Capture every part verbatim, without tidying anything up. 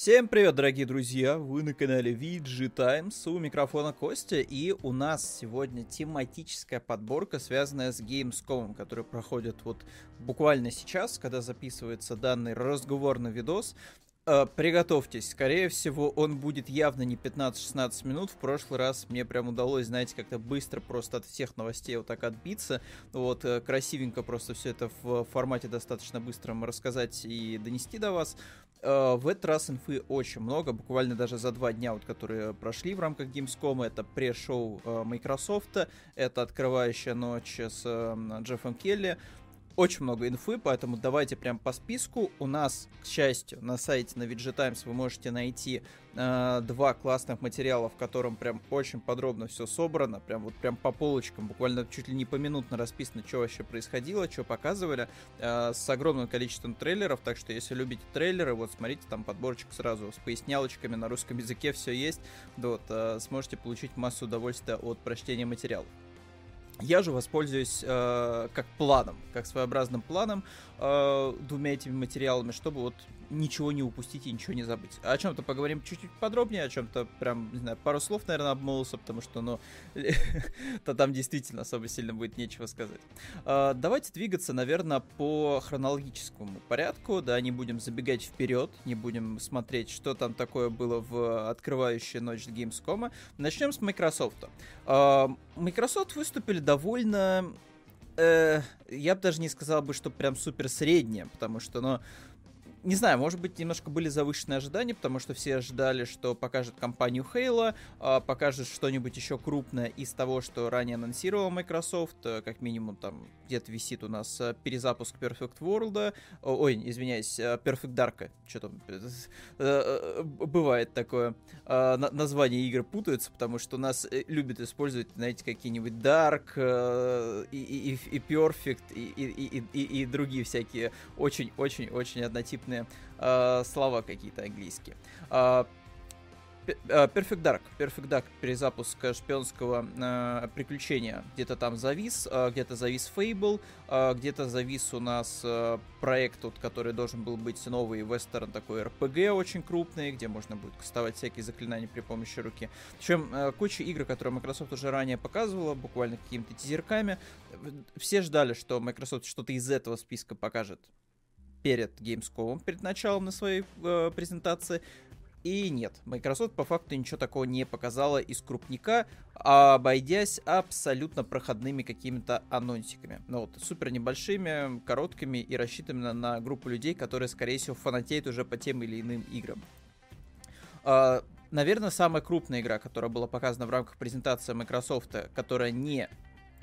Всем привет, дорогие друзья! Вы на канале ви джи Times, у микрофона Костя, и у нас сегодня тематическая подборка, связанная с Gamescom, который проходит вот буквально сейчас, когда записывается данный разговорный видос. Э, приготовьтесь, скорее всего, он будет явно не пятнадцать-шестнадцать минут. В прошлый раз мне прям удалось, знаете, как-то быстро просто от всех новостей вот так отбиться. Вот, э, красивенько просто все это в формате достаточно быстром рассказать и донести до вас. Uh, в этот раз инфы очень много, буквально даже за два дня, вот, которые прошли в рамках Gamescom. Это пресс-шоу uh, Microsoft, это открывающая ночь с uh, Джеффом Келли. Очень много инфы, поэтому давайте прям по списку. У нас, к счастью, на сайте на ви джи Times вы можете найти э, два классных материала, в котором прям очень подробно все собрано, прям вот прям по полочкам, буквально чуть ли не поминутно расписано, что вообще происходило, что показывали, э, с огромным количеством трейлеров, так что если любите трейлеры, вот смотрите, там подборчик сразу с пояснялочками на русском языке, все есть, вот, э, сможете получить массу удовольствия от прочтения материалов. Я же воспользуюсь э, как планом, как своеобразным планом, э, двумя этими материалами, чтобы вот ничего не упустить и ничего не забыть. О чем-то поговорим чуть-чуть подробнее, о чем-то прям, не знаю, пару слов, наверное, обмолвился, потому что, ну, то там действительно особо сильно будет нечего сказать. Э, давайте двигаться, наверное, по хронологическому порядку, да, не будем забегать вперед, не будем смотреть, что там такое было в открывающей ночь Gamescom. Начнем с Microsoft. Э, Microsoft выступили довольно, э, я бы даже не сказал бы, что прям супер среднее, потому что, ну, не знаю, может быть, немножко были завышенные ожидания, потому что все ожидали, что покажет компанию Halo, э, покажет что-нибудь еще крупное из того, что ранее анонсировал Microsoft, э, как минимум там где-то висит у нас э, перезапуск Perfect World, э, ой, извиняюсь, э, Perfect Dark, что там, э, э, бывает такое, э, на- названия игр путаются, потому что у нас э, любят использовать, знаете, какие-нибудь Dark, э, и, и, и Perfect, и, и, и, и другие всякие очень-очень-очень однотипные Uh, слова какие-то английские. Uh, Perfect Dark. Perfect Dark, перезапуск шпионского uh, приключения. Где-то там завис, uh, где-то завис Fable, uh, где-то завис у нас uh, проект, вот, который должен был быть новый вестерн, такой эр пи джи очень крупный, где можно будет кастовать всякие заклинания при помощи руки. Причем uh, куча игр, которые Microsoft уже ранее показывала, буквально какими-то тизерками. Все ждали, что Microsoft что-то из этого списка покажет перед Gamescom, перед началом на своей э, презентации. И нет, Microsoft по факту ничего такого не показала из крупника, обойдясь абсолютно проходными какими-то анонсиками. Ну вот, супер небольшими, короткими и рассчитанными на группу людей, которые, скорее всего, фанатеют уже по тем или иным играм. А, наверное, самая крупная игра, которая была показана в рамках презентации Microsoft, которая не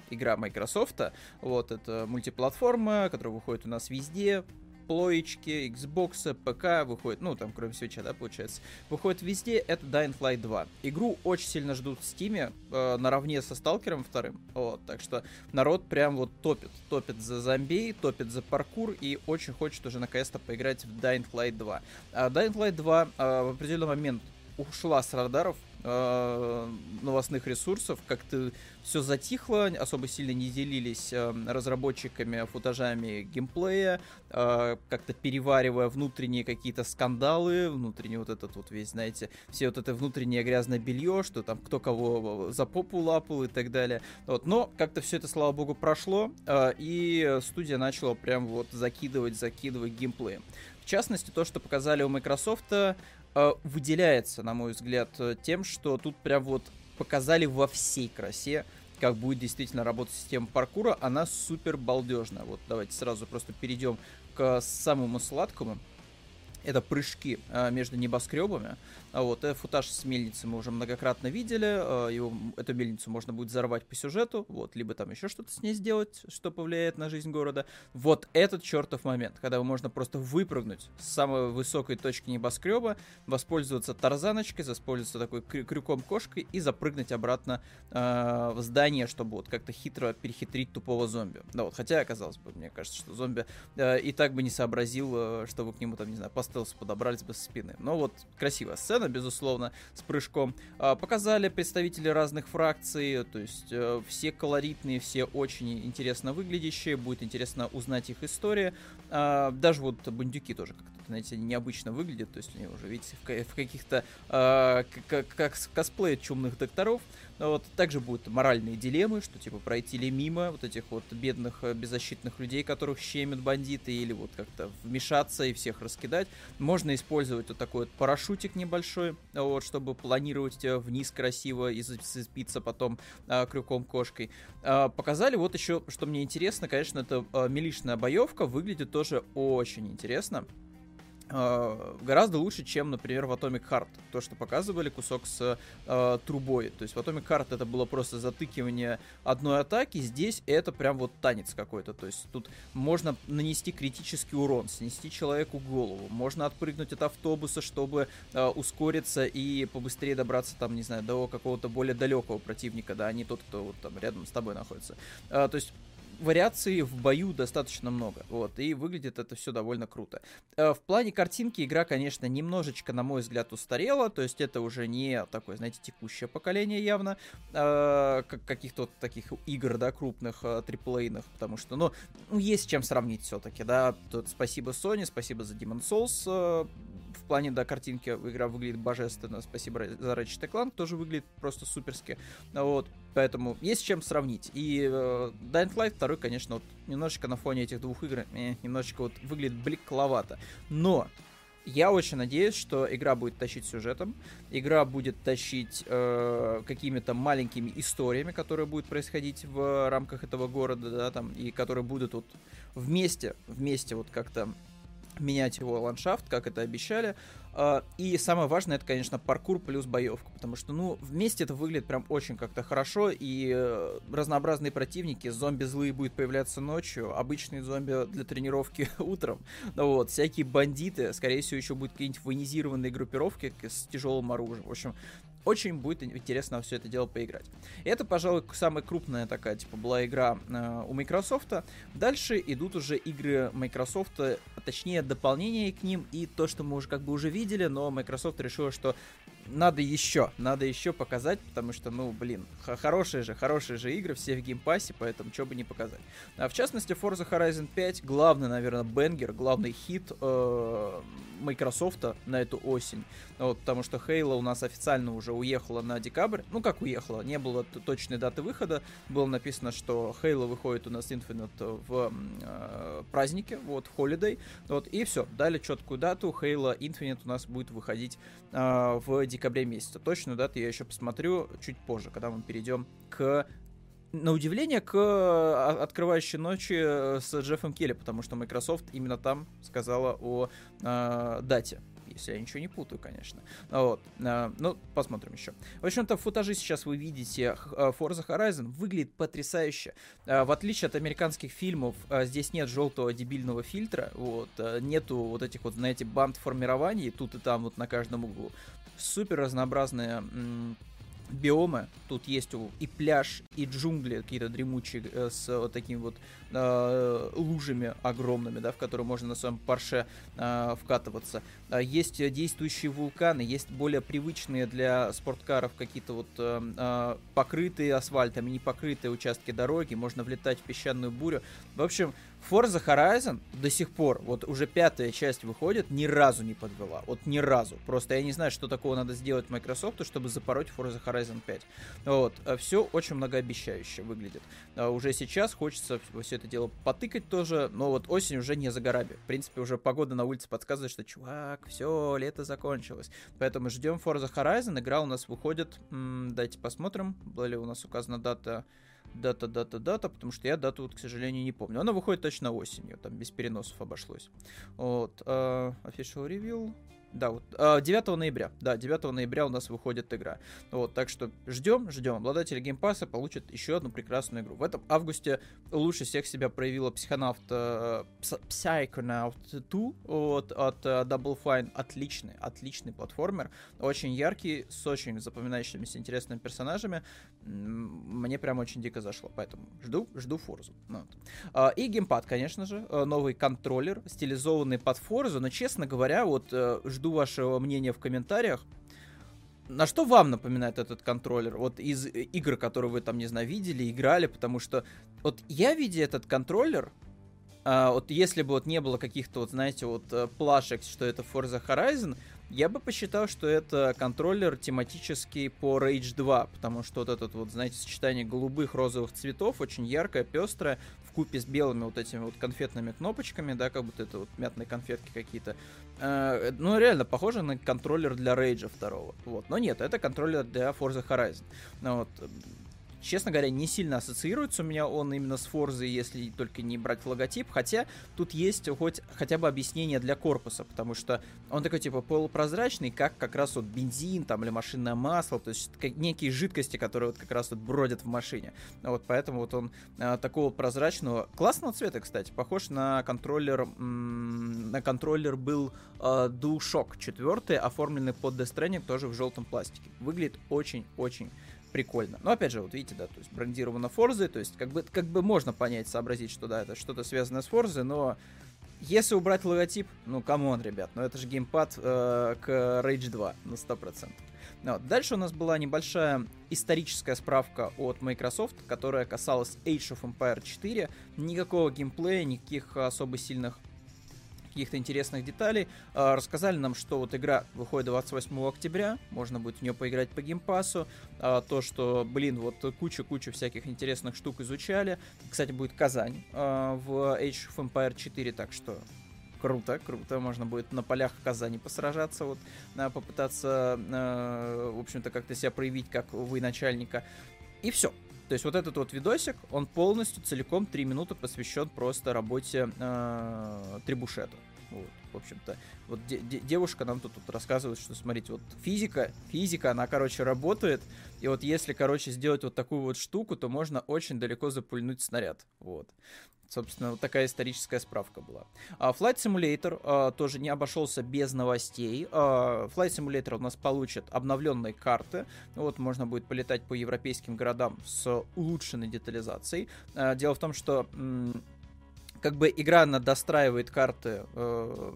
игра Microsoft, вот, это мультиплатформа, которая выходит у нас везде, плоечки, Xbox, ПК выходит, ну там кроме Switch, да, получается, выходит везде, это Dying Light два. Игру очень сильно ждут в Steam, э, наравне со Сталкером вторым, вот, так что народ прям вот топит, топит за зомби, топит за паркур и очень хочет уже наконец-то поиграть в Dying Light два. А Dying Light два э, в определенный момент ушла с радаров, э, новостных ресурсов, как-то все затихло, особо сильно не делились э, разработчиками футажами геймплея, э, как-то переваривая внутренние какие-то скандалы, внутренний вот этот вот весь, знаете, все вот это внутреннее грязное белье, что там кто кого за попу лапал и так далее. Вот. Но как-то все это, слава богу, прошло, э, и студия начала прям вот закидывать, закидывать геймплеем. В частности, то, что показали у Microsoft, выделяется, на мой взгляд, тем, что тут прям вот показали во всей красе, как будет действительно работать система паркура. Она супер балдежная. Вот давайте сразу просто перейдем к самому сладкому. Это прыжки между небоскребами. Вот, футаж с мельницы мы уже многократно видели. Его, эту мельницу можно будет взорвать по сюжету, вот, либо там еще что-то с ней сделать, что повлияет на жизнь города. Вот этот чертов момент, когда можно просто выпрыгнуть с самой высокой точки небоскреба, воспользоваться тарзаночкой, воспользоваться такой крю- крюком-кошкой и запрыгнуть обратно э, в здание, чтобы вот как-то хитро перехитрить тупого зомби. Да, вот, хотя, казалось бы, мне кажется, что зомби э, и так бы не сообразил, э, что вы к нему там, не знаю, стелсу подобрались бы со спины. Но вот красивая сцена, безусловно, с прыжком. А, показали представители разных фракций, то есть э, все колоритные, все очень интересно выглядящие, будет интересно узнать их истории. А, даже вот бандюки тоже как-то, знаете, они необычно выглядят, то есть они уже, видите, в, в каких-то, э, как, как косплеят чумных докторов. Вот. Также будут моральные дилеммы, что типа пройти ли мимо вот этих вот бедных, беззащитных людей, которых щемят бандиты, или вот как-то вмешаться и всех раскидать. Можно использовать вот такой вот парашютик небольшой, вот, чтобы планировать вниз красиво и зацепиться потом а, крюком-кошкой. А, показали вот еще, что мне интересно, конечно, это а, милишная боевка, выглядит тоже очень интересно. Гораздо лучше, чем, например, в Atomic Heart. То, что показывали, кусок с э, трубой. То есть в Atomic Heart это было просто затыкивание одной атаки. Здесь это прям вот танец какой-то. То есть тут можно нанести критический урон, снести человеку голову. Можно отпрыгнуть от автобуса, чтобы э, ускориться и побыстрее добраться там, не знаю, до какого-то более далекого противника, да, а не тот, кто вот там рядом с тобой находится. Э, то есть вариаций в бою достаточно много, вот, и выглядит это все довольно круто. В плане картинки игра, конечно, немножечко, на мой взгляд, устарела, то есть это уже не такое, знаете, текущее поколение явно, как каких-то вот таких игр, да, крупных, триплейных, потому что, ну, есть с чем сравнить все-таки, да, тут спасибо Sony, спасибо за Demon's Souls, в плане, да, картинки игра выглядит божественно, спасибо за Ratchet энд Clank, тоже выглядит просто суперски, вот. Поэтому есть с чем сравнить. И э, Dying Light два, конечно, вот немножечко на фоне этих двух игр э, немножечко вот выглядит блекловато. Но я очень надеюсь, что игра будет тащить сюжетом, игра будет тащить э, какими-то маленькими историями, которые будут происходить в рамках этого города, да, там, и которые будут вот вместе, вместе вот как-то менять его ландшафт, как это обещали. И самое важное, это, конечно, паркур плюс боевка, потому что, ну, вместе это выглядит прям очень как-то хорошо, и разнообразные противники, зомби злые будут появляться ночью, обычные зомби для тренировки утром, вот, всякие бандиты, скорее всего, еще будут какие-нибудь военизированные группировки с тяжелым оружием, в общем, очень будет интересно все это дело поиграть. Это, пожалуй, самая крупная такая, типа, была игра э, у Microsoft. Дальше идут уже игры Microsoft, а точнее, дополнение к ним, и то, что мы уже как бы уже видели, но Microsoft решила, что надо еще, надо еще показать, потому что, ну, блин, хорошие же, хорошие же игры, все в геймпассе, поэтому что бы не показать. А в частности, Forza Horizon пять, главный, наверное, бенгер, главный хит э, Microsoft на эту осень, вот, потому что Halo у нас официально уже уехала на декабрь, ну, как уехала, не было точной даты выхода, было написано, что Halo выходит у нас Infinite в э, празднике, вот, в Holiday, вот, и все, дали четкую дату, Halo Infinite у нас будет выходить э, в декабре. декабре месяца. Точную дату я еще посмотрю чуть позже, когда мы перейдем к, на удивление, к открывающей ночи с Джеффом Келли, потому что Microsoft именно там сказала о э, дате. Если я ничего не путаю, конечно. Вот. Ну, посмотрим еще. В общем-то, футажи сейчас вы видите. Forza Horizon выглядит потрясающе. В отличие от американских фильмов, здесь нет желтого дебильного фильтра. Вот. Нету вот этих вот, знаете, банд формирований тут и там вот на каждом углу. Супер разнообразные м- биомы. Тут есть и пляж, и джунгли какие-то дремучие с вот такими вот э, лужами огромными, да, в которые можно на своем парше э, вкатываться. Есть действующие вулканы, есть более привычные для спорткаров какие-то вот э, покрытые асфальтом и не покрытые участки дороги. Можно влетать в песчаную бурю. В общем, Forza Horizon до сих пор, вот уже пятая часть выходит, ни разу не подвела. Вот ни разу. Просто я не знаю, что такого надо сделать Microsoft, чтобы запороть Forza Horizon пять. Вот. Все очень многообещающе выглядит. Уже сейчас хочется все это дело потыкать тоже, но вот осень уже не за горами. В принципе, уже погода на улице подсказывает, что, чувак, все, лето закончилось. Поэтому ждем Forza Horizon. Игра у нас выходит, м-м, дайте посмотрим, была ли у нас указана дата... Дата, дата, дата, потому что я дату, вот, к сожалению, не помню. Она выходит точно осенью, там без переносов обошлось. Вот, uh, official review. Да, вот, uh, девятого ноября. Да, девятого ноября у нас выходит игра. Вот, так что ждем, ждем. Обладатели геймпасса получат еще одну прекрасную игру. В этом августе лучше всех себя проявила Psychonaut, uh, Psychonaut два вот, от uh, Double Fine. Отличный, отличный платформер. Очень яркий, с очень запоминающимися интересными персонажами. мне прям очень дико зашло, поэтому жду, жду Forza. Вот. И геймпад, конечно же, новый контроллер, стилизованный под Forza, но, честно говоря, вот жду вашего мнения в комментариях. На что вам напоминает этот контроллер? Вот из игр, которые вы там, не знаю, видели, играли, потому что вот я, видя этот контроллер, вот если бы вот не было каких-то, вот знаете, вот плашек, что это Forza Horizon, я бы посчитал, что это контроллер тематический по Рейдж два, потому что вот этот вот, знаете, сочетание голубых, розовых цветов, очень яркое, пестрое, вкупе с белыми вот этими вот конфетными кнопочками, да, как будто это вот мятные конфетки какие-то. Э, ну, реально похоже на контроллер для Рейджа два, вот. Но нет, это контроллер для Forza Horizon. Вот. Честно говоря, не сильно ассоциируется у меня он именно с Forza, если только не брать логотип. Хотя тут есть хоть, хотя бы объяснение для корпуса, потому что он такой типа полупрозрачный, как как раз вот бензин там, или машинное масло, то есть некие жидкости, которые вот как раз вот бродят в машине. Вот поэтому вот он э, такого прозрачного, классного цвета, кстати, похож на контроллер, м- на контроллер был э, DualShock четыре, оформленный под Death Stranding, тоже в желтом пластике. Выглядит очень-очень прикольно. Но опять же, вот видите, да, то есть брендировано Forza, то есть как бы, как бы можно понять, сообразить, что да, это что-то связанное с Forza, но если убрать логотип, ну камон, ребят, ну это же геймпад э, к Рейдж два на сто процентов. Вот. Дальше у нас была небольшая историческая справка от Microsoft, которая касалась Эйдж оф Эмпайр четыре. Никакого геймплея, никаких особо сильных каких-то интересных деталей. Э, рассказали нам, что вот игра выходит двадцать восьмого октября, можно будет в нее поиграть по геймпасу. Э, то, что, блин, вот кучу-кучу всяких интересных штук изучали. Кстати, будет Казань э, в Эйдж оф Эмпайр четыре, так что круто, круто. Можно будет на полях Казани посражаться, вот, э, попытаться, э, в общем-то, как-то себя проявить как военачальника. И все. То есть вот этот вот видосик, он полностью, целиком три минуты посвящен просто работе э, трибушета. Вот, в общем-то, вот де- де- девушка нам тут, тут рассказывает, что, смотрите, вот физика, физика, она, короче, работает, и вот если, короче, сделать вот такую вот штуку, то можно очень далеко запульнуть снаряд, вот. Собственно, вот такая историческая справка была. Flight Simulator а, тоже не обошелся без новостей. А, Flight Simulator у нас получит обновленные карты. Вот, можно будет полетать по европейским городам с улучшенной детализацией. А, дело в том, что м- как бы игра, она достраивает карты э-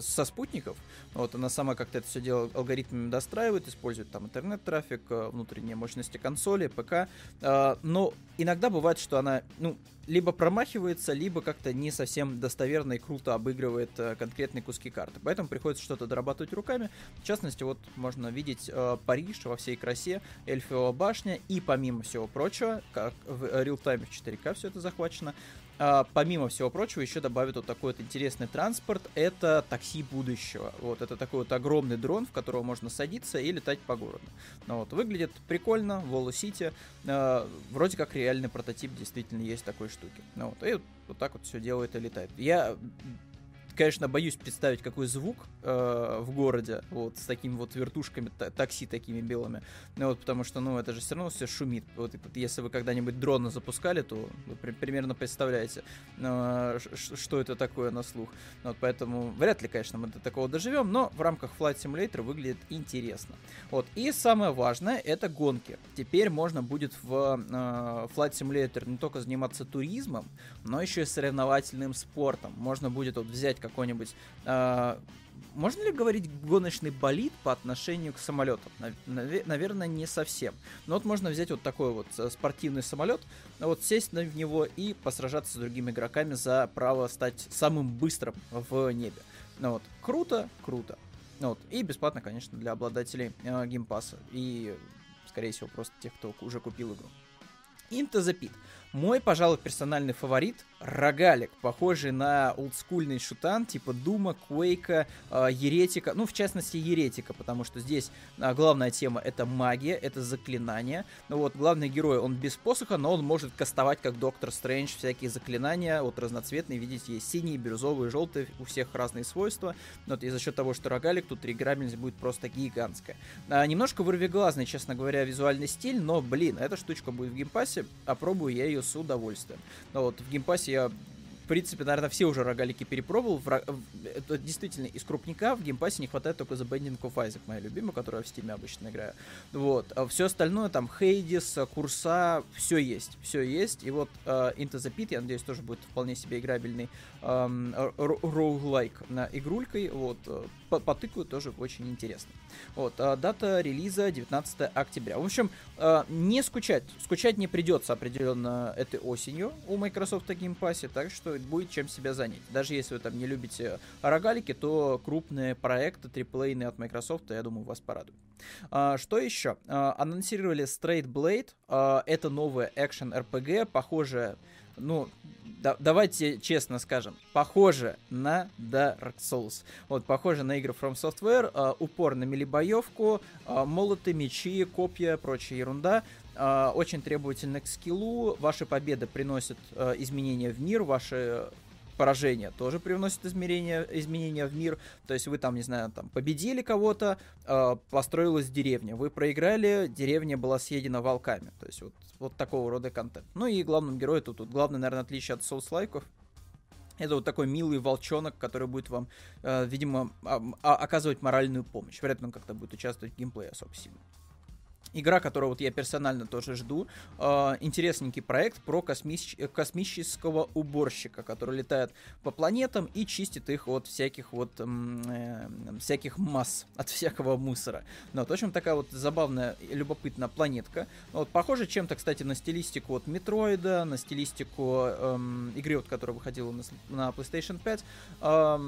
со спутников, вот, она сама как-то это все дело алгоритмами достраивает, использует там интернет-трафик, внутренние мощности консоли, ПК, э, но иногда бывает, что она, ну, либо промахивается, либо как-то не совсем достоверно и круто обыгрывает э, конкретные куски карты, поэтому приходится что-то дорабатывать руками, в частности, вот можно видеть э, Париж во всей красе, Эльфовая башня, и помимо всего прочего, как в реал-тайме в четыре ка все это захвачено. А, помимо всего прочего, еще добавят вот такой вот интересный транспорт. Это такси будущего. Вот, это такой вот огромный дрон, в которого можно садиться и летать по городу. Ну, вот, выглядит прикольно, в Волу-Сити. А, вроде как реальный прототип действительно есть такой штуки. Ну, вот, и вот, вот так вот все делает и летает. Я, конечно, боюсь представить, какой звук э, в городе, вот, с такими вот вертушками, та- такси такими белыми, ну, вот, потому что, ну, это же все равно все шумит, вот, и, если вы когда-нибудь дрона запускали, то вы при- примерно представляете, э, ш- что это такое на слух, ну, вот, поэтому вряд ли, конечно, мы до такого доживем, но в рамках Flight Simulator выглядит интересно, вот, и самое важное, это гонки, теперь можно будет в э, Flight Simulator не только заниматься туризмом, но еще и соревновательным спортом, можно будет, вот, взять какой-нибудь... Э, можно ли говорить гоночный болид по отношению к самолетам? Навер- наверное, не совсем. Но вот можно взять вот такой вот спортивный самолет, вот сесть в него и посражаться с другими игроками за право стать самым быстрым в небе. Ну вот, круто, круто. Ну вот, и бесплатно, конечно, для обладателей э, геймпасса. И, скорее всего, просто тех, кто уже купил игру. Into the Pit. Мой, пожалуй, персональный фаворит — рогалик, похожий на олдскульный шутан типа Дума, Квейка, Еретика, ну, в частности, Еретика, потому что здесь главная тема — это магия, это заклинания. Ну вот, главный герой, он без посоха, но он может кастовать, как Доктор Стрэндж, всякие заклинания, вот, разноцветные, видите, есть синие, бирюзовые, желтые, у всех разные свойства. Вот, и за счет того, что рогалик, тут реиграбельность будет просто гигантская. А, немножко вырвиглазный, честно говоря, визуальный стиль, но, блин, эта штучка будет в геймпассе, опробую я ее с удовольствием. Но вот в геймпассе я в принципе, наверное, все уже рогалики перепробовал. Это действительно из крупника в геймпассе не хватает только The Binding of Isaac, моя любимая, которую я в Steam обычно играю. Вот. А все остальное, там, Hades, Курса, все есть, все есть. И вот uh, Into the Pit, я надеюсь, тоже будет вполне себе играбельный роуглайк um, игрулькой. Вот. Потыкаю, тоже очень интересно. Вот. Uh, дата релиза девятнадцатое октября. В общем, uh, не скучать. Скучать не придется определенно этой осенью у Microsoft в геймпассе, так что будет чем себя занять. Даже если вы там не любите рогалики, то крупные проекты триплейные от Microsoft, я думаю, вас порадуют. А, что еще? А, анонсировали Straight Blade. А, это новая экшен-эр пэ гэ, похожая, ну, да, давайте честно скажем, похоже на Dark Souls. Вот, похоже на игры From Software, а, упор на мили-боевку, а, молоты, мечи, копья, прочая ерунда. А, очень требовательно к скиллу. Ваши победы приносят а, изменения в мир, ваши... поражение тоже привносит измерения, изменения в мир, то есть вы там, не знаю, там победили кого-то, э, построилась деревня, вы проиграли, деревня была съедена волками, то есть вот, вот такого рода контент. Ну и главным герою тут, тут главное, наверное, отличие от соулслайков, это вот такой милый волчонок, который будет вам, э, видимо, а, а, оказывать моральную помощь, вряд ли он как-то будет участвовать в геймплее особо сильно. Игра, которую вот я персонально тоже жду. Э, интересненький проект про космич... космического уборщика, который летает по планетам и чистит их от всяких вот э, всяких масс, от всякого мусора. Ну, вот, в общем, такая вот забавная, любопытная планетка. Вот, похоже чем-то, кстати, на стилистику от Метроида, на стилистику э, игры, вот, которая выходила на, на PlayStation пять. Э,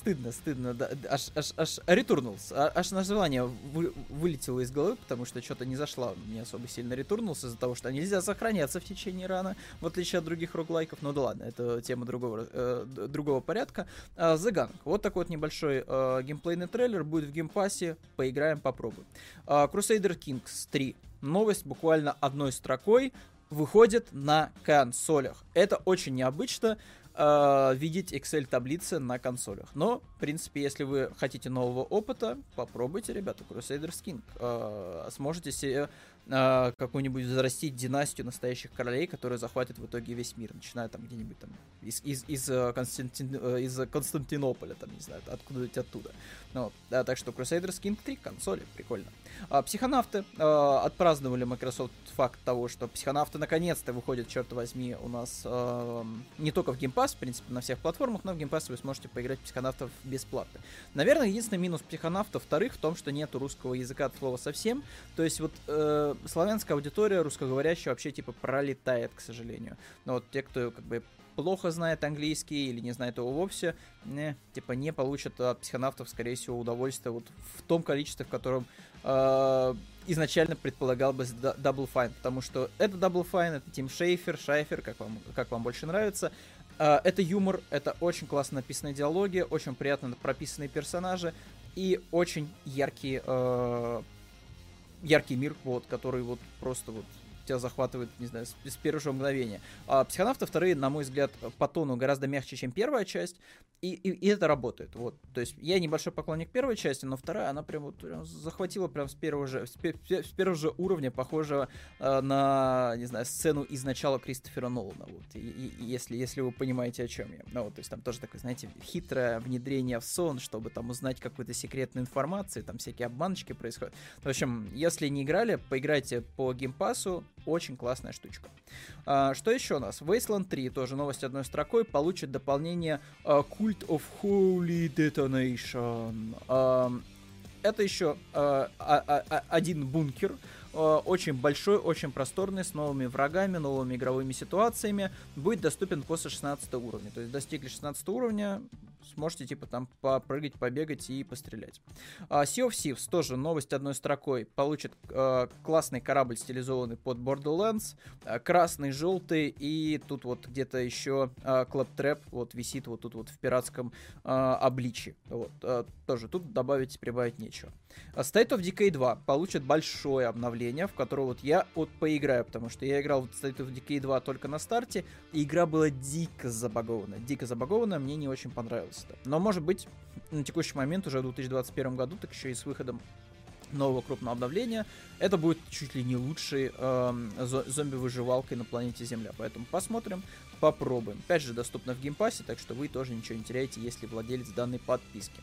Стыдно, стыдно, да, аж, аж, аж Returnals, аж название вы, вылетело из головы, потому что что-то не зашло, мне особо сильно Returnals из-за того, что нельзя сохраняться в течение рана, в отличие от других роглайков, но да ладно, это тема другого, э, другого порядка. Uh, The Gang, вот такой вот небольшой э, геймплейный трейлер, будет в геймпассе, поиграем, попробуем. Uh, Crusader Kings три, новость буквально одной строкой, выходит на консолях, это очень необычно. Uh, видеть Excel-таблицы на консолях. Но, в принципе, если вы хотите нового опыта, попробуйте, ребята, Crusader King. Uh, сможете себе uh, какую-нибудь взрастить династию настоящих королей, которые захватят в итоге весь мир, начиная там где-нибудь там из, из, из, Константин... из Константинополя, там, не знаю, откуда-нибудь оттуда. Ну, да, так что Crusader King три, консоли, прикольно. Uh, психонавты. Uh, отпраздновали Microsoft факт того, что психонавты наконец-то выходят, черт возьми, у нас uh, не только в геймпаде, в принципе, на всех платформах, но в Game Pass вы сможете поиграть в психонавтов бесплатно. Наверное, единственный минус психонавтов вторых в том, что нету русского языка от слова совсем. То есть вот э, славянская аудитория русскоговорящая вообще типа пролетает, к сожалению. Но вот те, кто как бы плохо знает английский или не знает его вовсе, не, типа не получат от психонавтов, скорее всего, удовольствия вот в том количестве, в котором э, изначально предполагал бы Double Fine. Потому что это Double Fine, это Тим Шейфер, Шайфер, как вам, как вам больше нравится. Uh, это юмор, это очень классно написанные диалоги, очень приятно прописанные персонажи и очень яркий, uh, яркий мир, вот, который вот просто вот тебя захватывает, не знаю, с, с первого мгновения. Uh, Психонавты вторые, на мой взгляд, по тону гораздо мягче, чем первая часть, и, и, и это работает. Вот. То есть я небольшой поклонник первой части, но вторая, она прям, вот, прям захватила прям с первого же, с, с первого же уровня, похожего uh, на, не знаю, сцену из начала Кристофера Нолана. Вот. И, и, если, если вы понимаете, о чем я. Ну, вот, то есть там тоже такое, знаете, хитрое внедрение в сон, чтобы там узнать какую-то секретную информацию, там всякие обманочки происходят. В общем, если не играли, поиграйте по геймпассу. Очень классная штучка. А, что еще у нас? Wasteland три, тоже новость одной строкой, получит дополнение Cult of Holy Detonation. А, это еще а, а, а, один бункер. Очень большой, очень просторный, с новыми врагами, новыми игровыми ситуациями. Будет доступен после шестнадцатого уровня. То есть достигли шестнадцатого уровня, сможете типа там попрыгать, побегать и пострелять. uh, Sea of Thieves, тоже новость одной строкой. Получит uh, классный корабль, стилизованный под Borderlands. uh, Красный, желтый и тут вот где-то еще uh, Claptrap вот висит вот тут вот в пиратском uh, обличье. Вот, uh, тоже тут добавить и прибавить нечего. uh, State of Decay два получит большое обновление, в которую вот я вот поиграю, потому что я играл в State of Decay два только на старте, и игра была дико забагована. Дико забагована, мне не очень понравилось это. Но, может быть, на текущий момент, уже в две тысячи двадцать первом году, так еще и с выходом нового крупного обновления, это будет чуть ли не лучшей э, зомби-выживалкой на планете Земля. Поэтому посмотрим, попробуем. Опять же, доступно в геймпассе, так что вы тоже ничего не теряете, если владелец данной подписки.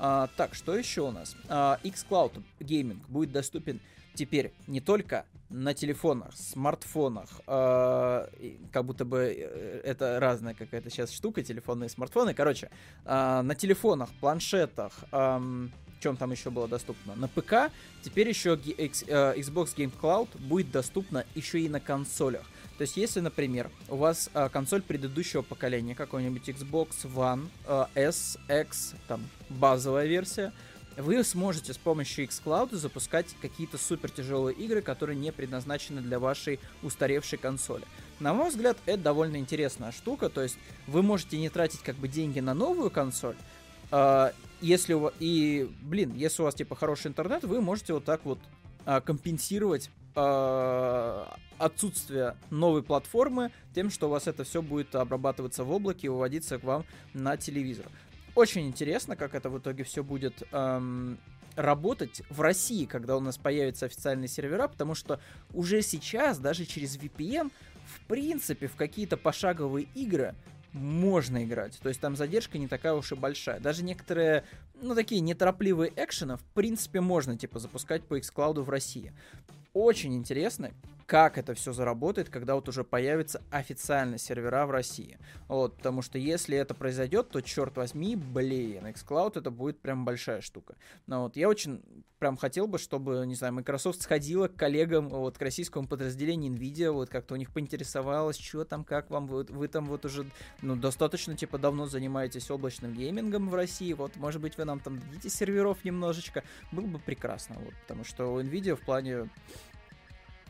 А, так, что еще у нас? А, xCloud Gaming будет доступен теперь не только на телефонах, смартфонах, э, как будто бы это разная какая-то сейчас штука, телефоны и смартфоны. Короче, э, на телефонах, планшетах, э, чем там еще было доступно, на ПК, теперь еще Xbox Game Cloud будет доступно еще и на консолях. То есть, если, например, у вас э, консоль предыдущего поколения, какой-нибудь Xbox One, э, S, X, там, базовая версия, вы сможете с помощью xCloud запускать какие-то супертяжелые игры, которые не предназначены для вашей устаревшей консоли. На мой взгляд, это довольно интересная штука, то есть вы можете не тратить как бы деньги на новую консоль, э, если у вас, и, блин, если у вас типа хороший интернет, вы можете вот так вот э, компенсировать э, отсутствие новой платформы тем, что у вас это все будет обрабатываться в облаке и выводиться к вам на телевизор. Очень интересно, как это в итоге все будет эм, работать в России, когда у нас появятся официальные сервера, потому что уже сейчас, даже через ви пи эн, в принципе, в какие-то пошаговые игры можно играть. То есть там задержка не такая уж и большая. Даже некоторые, ну, такие неторопливые экшены, в принципе, можно, типа, запускать по xCloud в России. Очень интересно, как это все заработает, когда вот уже появятся официально сервера в России. Вот, потому что если это произойдет, то, черт возьми, блин, xCloud это будет прям большая штука. Но вот я очень прям хотел бы, чтобы, не знаю, Microsoft сходила к коллегам, вот, к российскому подразделению Nvidia, вот, как-то у них поинтересовалось, что там, как вам, вы, вы там вот уже, ну, достаточно, типа, давно занимаетесь облачным геймингом в России, вот, может быть, вы нам там дадите серверов немножечко, было бы прекрасно, вот, потому что у Nvidia в плане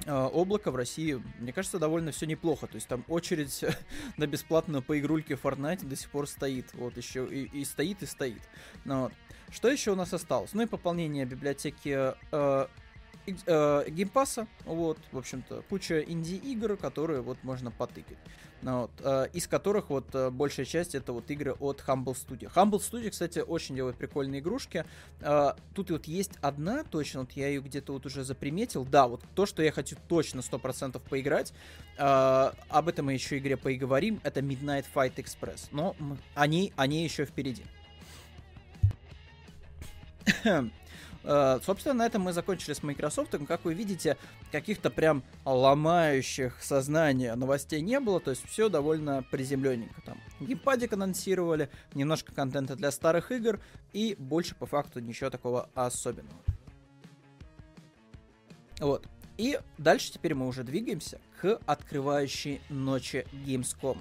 облако в России, мне кажется, довольно все неплохо. То есть там очередь на бесплатную по игрульке Fortnite до сих пор стоит. Вот еще и, и стоит, и стоит. Вот. Что еще у нас осталось? Ну и пополнение библиотеки э, э, геймпасса. Вот, в общем-то, куча инди-игр, которые вот можно потыкать. Вот, э, из которых вот э, большая часть это вот игры от Humble Studio. Humble Studio, кстати, очень делает прикольные игрушки. Э, тут вот есть одна, точно, вот я ее где-то вот уже заприметил. Да, вот то, что я хочу точно сто процентов поиграть. Э, об этом мы еще игре поговорим. Это Midnight Fight Express. Но мы, они, они еще впереди. Uh, собственно, на этом мы закончили с Microsoft. Как вы видите, каких-то прям ломающих сознание новостей не было. То есть все довольно приземленненько. Там геймпадик анонсировали, немножко контента для старых игр и больше по факту ничего такого особенного. Вот. И дальше теперь мы уже двигаемся к открывающей ночи Gamescom.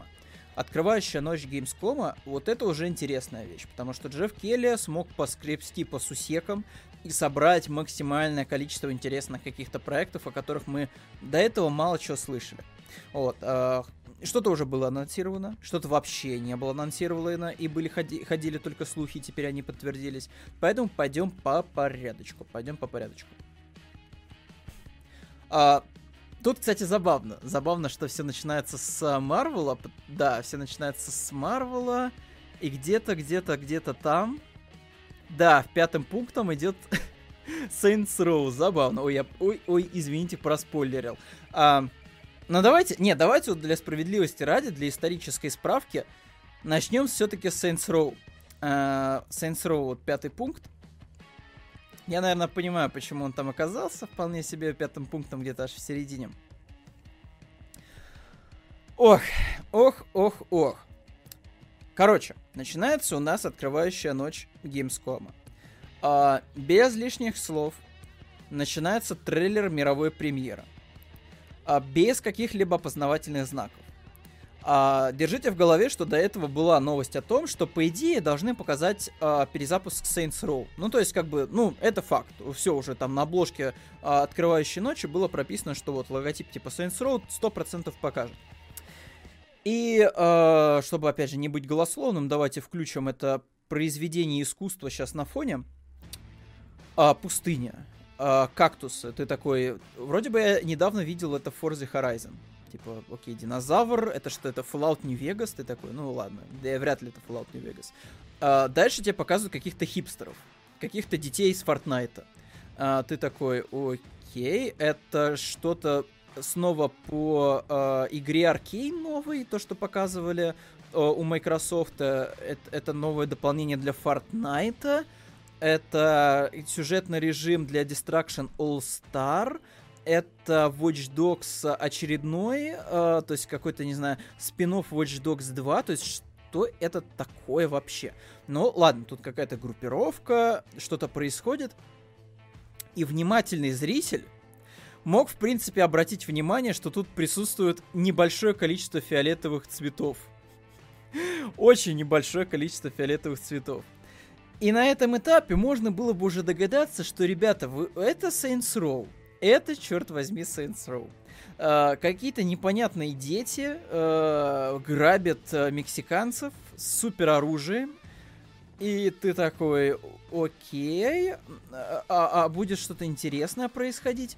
Открывающая ночь Gamescom, вот это уже интересная вещь, потому что Джефф Келли смог поскребсти по сусекам и собрать максимальное количество интересных каких-то проектов, о которых мы до этого мало чего слышали. Вот, э, что-то уже было анонсировано, что-то вообще не было анонсировано, и были ходи- ходили только слухи, теперь они подтвердились. Поэтому пойдем по порядочку, пойдем по порядочку. А... Тут, кстати, забавно. Забавно, что все начинается с Марвела. Да, все начинается с Марвела. И где-то, где-то, где-то там. Да, пятым пунктом идет Saints Row. Забавно. Ой, я, ой, ой, извините, проспойлерил. А, но давайте... Нет, давайте вот для справедливости ради, для исторической справки, начнем все-таки с Saints Row. А, Saints Row, вот пятый пункт. Я, наверное, понимаю, почему он там оказался вполне себе пятым пунктом где-то аж в середине. Ох, ох, ох, ох. Короче, начинается у нас открывающая ночь Gamescom. А, без лишних слов начинается трейлер мировой премьеры. А, без каких-либо опознавательных знаков. А, держите в голове, что до этого была новость о том, что, по идее, должны показать а, перезапуск Saints Row. Ну, то есть, как бы, ну, это факт. Все уже там на обложке а, открывающей ночи было прописано, что вот логотип типа Saints Row сто процентов покажет. И, а, чтобы, опять же, не быть голословным, давайте включим это произведение искусства сейчас на фоне. А, пустыня. А, кактусы. Ты такой... Вроде бы я недавно видел это в Forza Horizon. Типа, окей, динозавр, это что, это Fallout New Vegas? Ты такой, ну ладно, да вряд ли это Fallout New Vegas. А, дальше тебе показывают каких-то хипстеров, каких-то детей из Фортнайта. э, ты такой, окей, это что-то снова по э, игре Arcane новой, то, что показывали э, у Microsoft, э, это новое дополнение для Fortnite, это сюжетный режим для Destruction All-Star, это Watch Dogs очередной, э, то есть какой-то, не знаю, спин-офф Watch Dogs два, то есть что это такое вообще? Ну, ладно, тут какая-то группировка, что-то происходит, и внимательный зритель мог, в принципе, обратить внимание, что тут присутствует небольшое количество фиолетовых цветов. Очень небольшое количество фиолетовых цветов. И на этом этапе можно было бы уже догадаться, что, ребята, вы... это Saints Row. Это, черт возьми, Saints Row. Э, какие-то непонятные дети э, грабят э, мексиканцев с супероружием. И ты такой, окей, а, а будет что-то интересное происходить?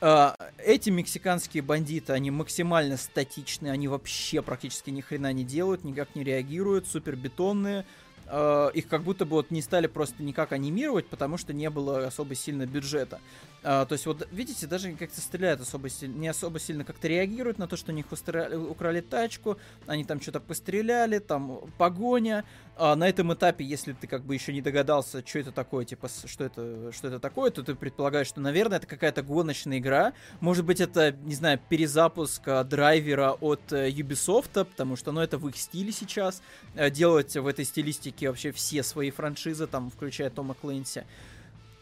Э, эти мексиканские бандиты, они максимально статичные, они вообще практически ни хрена не делают, никак не реагируют, супербетонные. Uh, их как будто бы вот не стали просто никак анимировать, потому что не было особо сильно бюджета. Uh, то есть вот, видите, даже как-то стреляют особо сильно, не особо сильно как-то реагируют на то, что у них устрали, украли тачку, они там что-то постреляли, там погоня. Uh, на этом этапе, если ты как бы еще не догадался, что это такое, типа, что это, что это такое, то ты предполагаешь, что, наверное, это какая-то гоночная игра. Может быть, это, не знаю, перезапуск uh, драйвера от uh, Ubisoft, потому что, ну, это в их стиле сейчас. Uh, делать в этой стилистике вообще все свои франшизы, там, включая Тома Клэнси.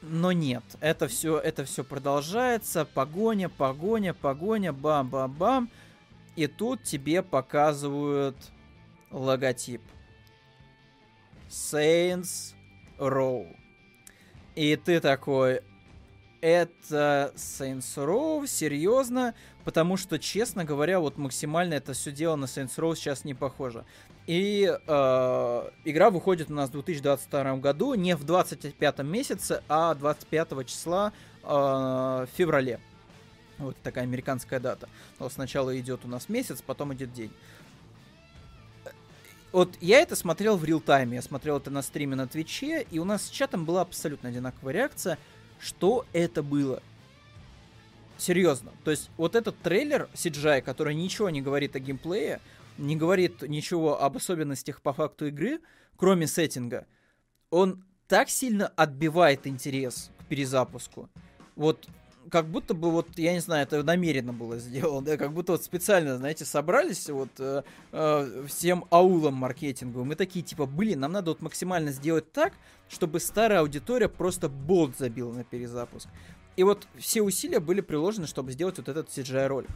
Но нет, это все, это все продолжается. Погоня, погоня, погоня, бам-бам-бам. И тут тебе показывают логотип. Saints Row. И ты такой... Это Saints Row, серьезно? Потому что, честно говоря, вот максимально это все дело на Saints Row сейчас не похоже. И э, игра выходит у нас в две тысячи двадцать втором году, не в двадцать пятом месяце, а двадцать пятого числа э, в феврале. Вот такая американская дата. Но сначала идет у нас месяц, потом идет день. Вот я это смотрел в реал-тайме, я смотрел это на стриме на Твиче, и у нас с чатом была абсолютно одинаковая реакция, что это было. Серьезно. То есть вот этот трейлер си джи ай, который ничего не говорит о геймплее, не говорит ничего об особенностях по факту игры, кроме сеттинга, он так сильно отбивает интерес к перезапуску. Вот как будто бы, вот, я не знаю, это намеренно было сделано, да, как будто вот специально, знаете, собрались вот э, э, всем аулом маркетинговым, мы такие, типа, блин, нам надо вот максимально сделать так, чтобы старая аудитория просто болт забила на перезапуск. И вот все усилия были приложены, чтобы сделать вот этот си джи ай-ролик.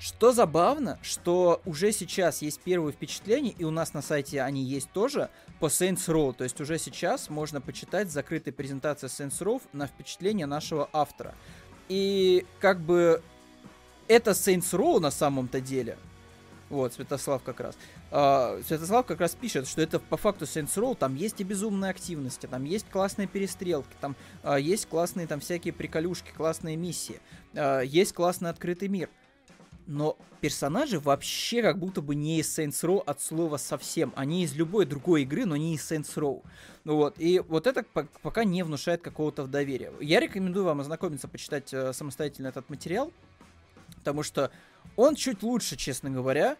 Что забавно, что уже сейчас есть первые впечатления, и у нас на сайте они есть тоже, по Saints Row. То есть уже сейчас можно почитать закрытые презентации Saints Row на впечатление нашего автора. И как бы это Saints Row на самом-то деле. Вот, Святослав как раз. Uh, Святослав как раз пишет, что это по факту Saints Row, там есть и безумные активности, там есть классные перестрелки, там uh, есть классные там всякие приколюшки, классные миссии, uh, есть классный открытый мир. Но персонажи вообще как будто бы не из Saints Row от слова совсем. Они из любой другой игры, но не из Saints Row. Вот. И вот это пока не внушает какого-то доверия. Я рекомендую вам ознакомиться, почитать э, самостоятельно этот материал, потому что он чуть лучше, честно говоря,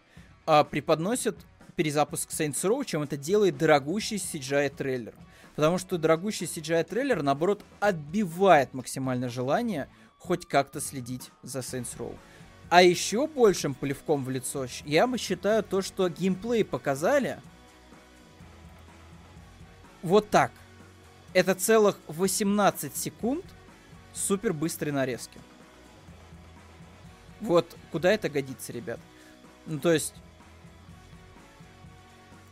э, преподносит перезапуск Saints Row, чем это делает дорогущий си джи ай-трейлер. Потому что дорогущий си джи ай-трейлер, наоборот, отбивает максимально желание хоть как-то следить за Saints Row. А еще большим плевком в лицо я бы считаю то, что геймплей показали вот так. Это целых восемнадцать секунд супербыстрой нарезки. Вот куда это годится, ребят? Ну, то есть...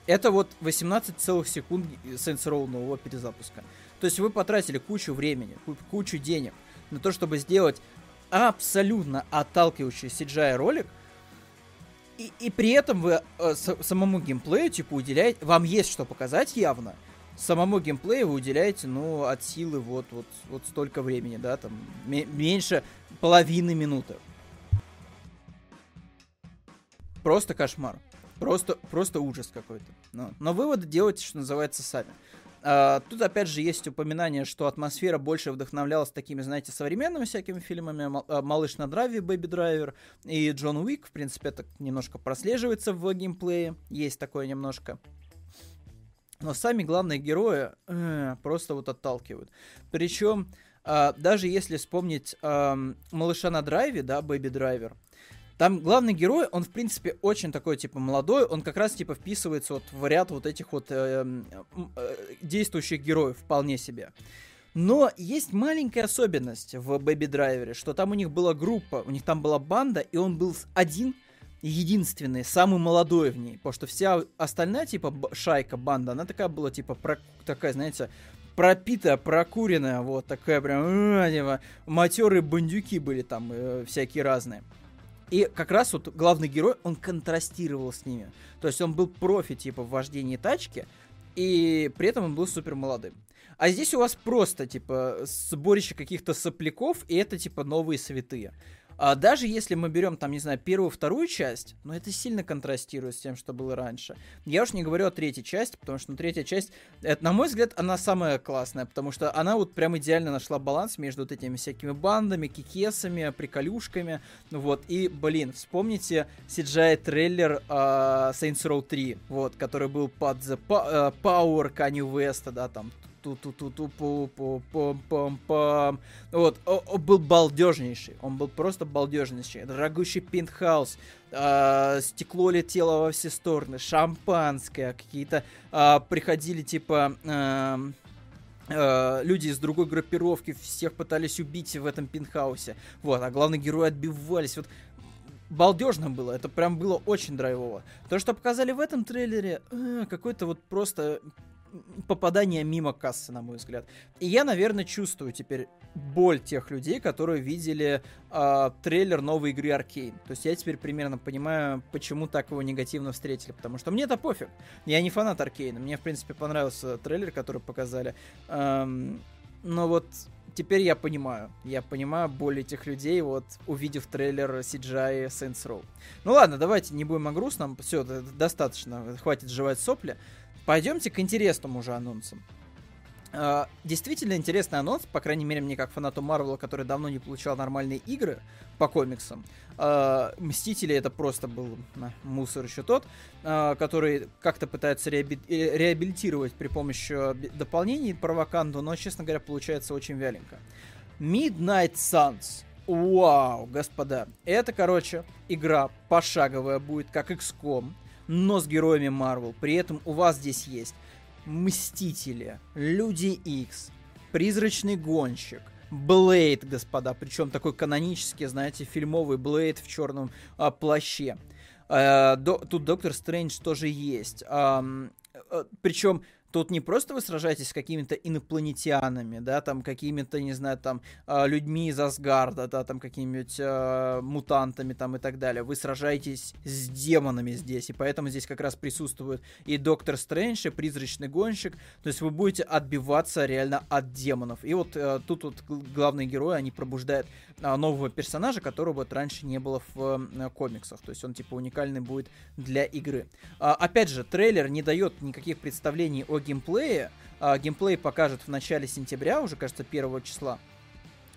Это вот восемнадцать целых секунд Saints Row нового перезапуска. То есть вы потратили кучу времени, кучу денег на то, чтобы сделать... абсолютно отталкивающий си джи ай-ролик, и, и при этом вы э, с, самому геймплею, типа, уделяете... Вам есть что показать явно. Самому геймплею вы уделяете, ну, от силы вот, вот, вот столько времени, да, там, м- меньше половины минуты. Просто кошмар. Просто, просто ужас какой-то. Но, но выводы делайте, что называется, сами. Тут, опять же, есть упоминание, что атмосфера больше вдохновлялась такими, знаете, современными всякими фильмами. «Малыш на драйве», «Бэби Драйвер» и «Джон Уик». В принципе, это немножко прослеживается в геймплее. Есть такое немножко. Но сами главные герои э, просто вот отталкивают. Причем, э, даже если вспомнить э, «Малыша на драйве», да, «Бэби Драйвер», там главный герой, он, в принципе, очень такой, типа, молодой, он как раз, типа, вписывается вот в ряд вот этих вот э, э, действующих героев вполне себе. Но есть маленькая особенность в Baby Driver, что там у них была группа, у них там была банда, и он был один, единственный, самый молодой в ней, потому что вся остальная, типа, шайка, банда, она такая была, типа, про, такая, знаете... пропитая, прокуренная, вот такая прям матерые бандюки были там э, всякие разные. И как раз вот главный герой, он контрастировал с ними. То есть он был профи типа в вождении тачки, и при этом он был супер молодым. А здесь у вас просто типа сборище каких-то сопляков, и это типа новые святые. А даже если мы берем, там, не знаю, первую, вторую часть, ну, это сильно контрастирует с тем, что было раньше. Я уж не говорю о третьей части, потому что, ну, третья часть, это, на мой взгляд, она самая классная, потому что она вот прям идеально нашла баланс между вот этими всякими бандами, кикесами, приколюшками, вот. И, блин, вспомните си джи ай-трейлер uh, Saints Row три, вот, который был под The Power Kanye West, да, там, ту-ту-ту-ту-пу-пу-пум-пум-пам. Вот, он был балдежнейший. Он был просто балдежнейший. Дорогущий пентхаус, э, стекло летело во все стороны, шампанское, какие-то э, приходили, типа... Э, люди из другой группировки, всех пытались убить в этом пентхаусе. Вот, а главные герои отбивались. Вот, балдежно было, это прям было очень драйвово. То, что показали в этом трейлере, э, какой-то вот просто... попадание мимо кассы, на мой взгляд. И я, наверное, чувствую теперь боль тех людей, которые видели э, трейлер новой игры Arcane. То есть я теперь примерно понимаю, почему так его негативно встретили. Потому что мне-то пофиг. Я не фанат Arcane. Мне, в принципе, понравился трейлер, который показали. Эм, но вот теперь я понимаю. Я понимаю боль этих людей, вот, увидев трейлер си джи ай Saints Row. Ну ладно, давайте не будем о грустном. Все, достаточно. Хватит жевать сопли. Пойдемте к интересным уже анонсам. Uh, действительно интересный анонс, по крайней мере, мне как фанату Марвела, который давно не получал нормальные игры по комиксам. Uh, Мстители — это просто был uh, мусор еще тот, uh, который как-то пытается реаби- реабилитировать при помощи дополнений про Ваканду, но, честно говоря, получается очень вяленько. Midnight Suns. Вау, господа. Это, короче, игра пошаговая будет, как икс ком. Но с героями Marvel. При этом у вас здесь есть Мстители, Люди Икс, Призрачный Гонщик, Блейд, господа. Причем такой канонический, знаете, фильмовый Блейд в черном а, плаще. А, до, тут Доктор Стрэндж тоже есть. А, а, причем... Тут не просто вы сражаетесь с какими-то инопланетянами, да, там, какими-то, не знаю, там, людьми из Асгарда, да, там, какими-нибудь э, мутантами, там, и так далее. Вы сражаетесь с демонами здесь, и поэтому здесь как раз присутствует и Доктор Стрэндж, и Призрачный Гонщик, то есть вы будете отбиваться реально от демонов. И вот э, тут вот главные герои, они пробуждают э, нового персонажа, которого вот раньше не было в э, комиксах, то есть он, типа, уникальный будет для игры. Э, опять же, трейлер не дает никаких представлений о геймплее. А, геймплей покажут в начале сентября, уже, кажется, первого числа.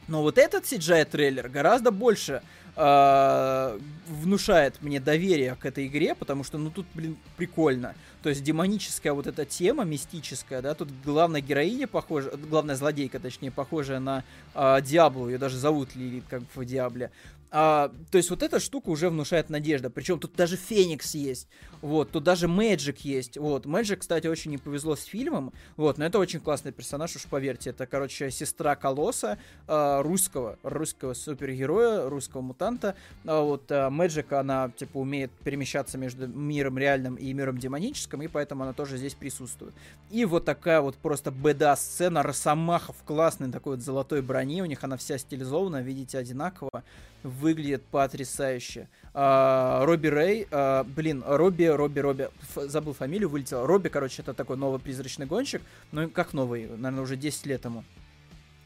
Но вот этот си джи ай-трейлер гораздо больше э, внушает мне доверие к этой игре, потому что, ну, тут, блин, прикольно. То есть демоническая вот эта тема, мистическая, да, тут главная героиня похожа, главная злодейка, точнее, похожая на э, Диаблу, ее даже зовут Лилит, как в Диабле. А, то есть вот эта штука уже внушает надежда. Причем тут даже Феникс есть, вот, тут даже Magic есть, вот. Magic, кстати, очень не повезло с фильмом, вот, но это очень классный персонаж, уж поверьте. Это, короче, сестра Колосса, э, русского, русского супергероя, русского мутанта. А вот э, Magic, она, типа, умеет перемещаться между миром реальным и миром демоническим, и поэтому она тоже здесь присутствует. И вот такая вот просто беда-сцена, Росомаха в классной такой вот золотой броне, у них она вся стилизована, видите, одинаково. Выглядит потрясающе. А, Робби Рэй, а, блин, Робби, Робби, Робби, ф- забыл фамилию, вылетел. Робби, короче, это такой новый призрачный гонщик, ну, как новый, наверное, уже десять лет ему.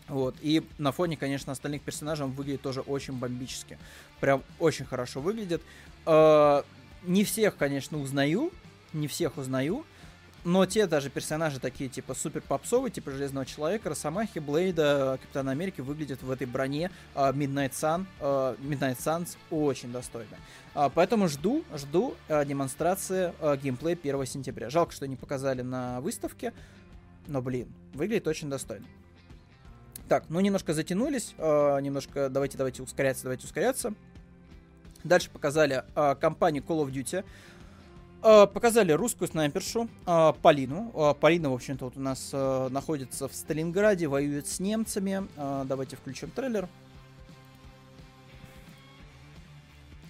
Вот, и на фоне, конечно, остальных персонажей он выглядит тоже очень бомбически. Прям очень хорошо выглядит. А, не всех, конечно, узнаю, не всех узнаю. Но те даже персонажи такие, типа, супер попсовые, типа Железного Человека, Росомахи, Блейда, Капитана Америки выглядят в этой броне uh, Midnight Sun, uh, Midnight Suns очень достойно. Uh, поэтому жду, жду uh, демонстрации uh, геймплея первого сентября. Жалко, что не показали на выставке, но, блин, выглядит очень достойно. Так, ну немножко затянулись, uh, немножко давайте, давайте ускоряться, давайте ускоряться. Дальше показали uh, компанию Call of Duty. Показали русскую снайпершу Полину. Полина, в общем-то, вот у нас находится в Сталинграде, воюет с немцами. Давайте включим трейлер,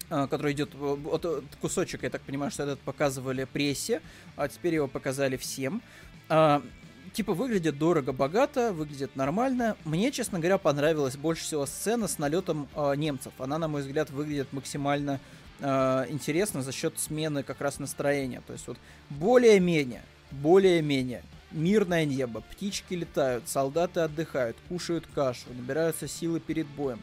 который идет... Вот этот кусочек, я так понимаю, что этот показывали прессе, а теперь его показали всем. Типа выглядит дорого-богато, выглядит нормально. Мне, честно говоря, понравилась больше всего сцена с налетом немцев. Она, на мой взгляд, выглядит максимально... интересно за счет смены как раз настроения. То есть вот более-менее, более-менее мирное небо, птички летают, солдаты отдыхают, кушают кашу, набираются силы перед боем.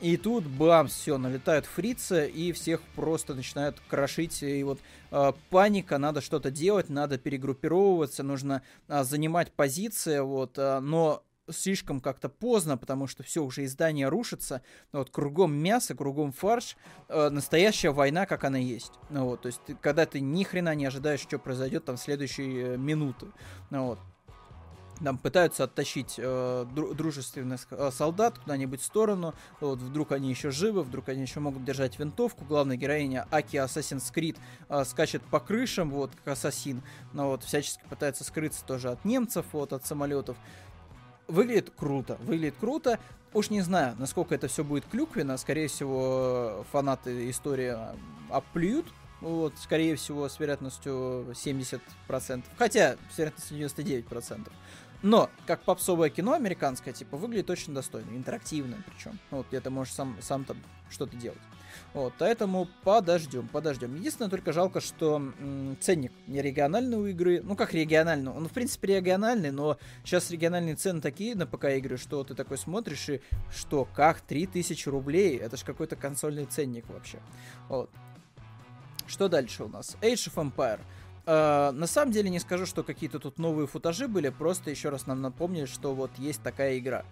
И тут, бам, все, налетают фрицы и всех просто начинают крошить. И вот э, паника, надо что-то делать, надо перегруппировываться, нужно э, занимать позиции, вот, э, но... слишком как-то поздно, потому что все, уже издание рушится, вот, кругом мясо, кругом фарш, э, настоящая война, как она есть, вот, то есть, ты, когда ты ни хрена не ожидаешь, что произойдет там в следующие э, минуты, вот, там пытаются оттащить э, дру- дружественных э, солдат куда-нибудь в сторону, вот, вдруг они еще живы, вдруг они еще могут держать винтовку, главная героиня Аки Assassin's Creed э, скачет по крышам, вот, как ассасин, ну, вот, всячески пытается скрыться тоже от немцев, вот, от самолетов. Выглядит круто, выглядит круто. Уж не знаю, насколько это все будет клюквенно. Скорее всего, фанаты истории оплюют. Вот, скорее всего, с вероятностью семьдесят процентов. Хотя, с вероятностью девяносто девять процентов. Но, как попсовое кино американское, типо, выглядит очень достойно. Интерактивно причем. Вот, где ты можешь сам, сам там что-то делать. Вот, поэтому подождем, подождем. Единственное, только жалко, что м- ценник не региональный у игры. Ну, как региональный? Он, в принципе, региональный, но сейчас региональные цены такие на ПК-игры, что ты такой смотришь и что, как, три тысячи рублей? Это ж какой-то консольный ценник вообще. Вот. Что дальше у нас? Age of Empires. Uh, на самом деле не скажу, что какие-то тут новые футажи были, просто еще раз нам напомнили, что вот есть такая игра,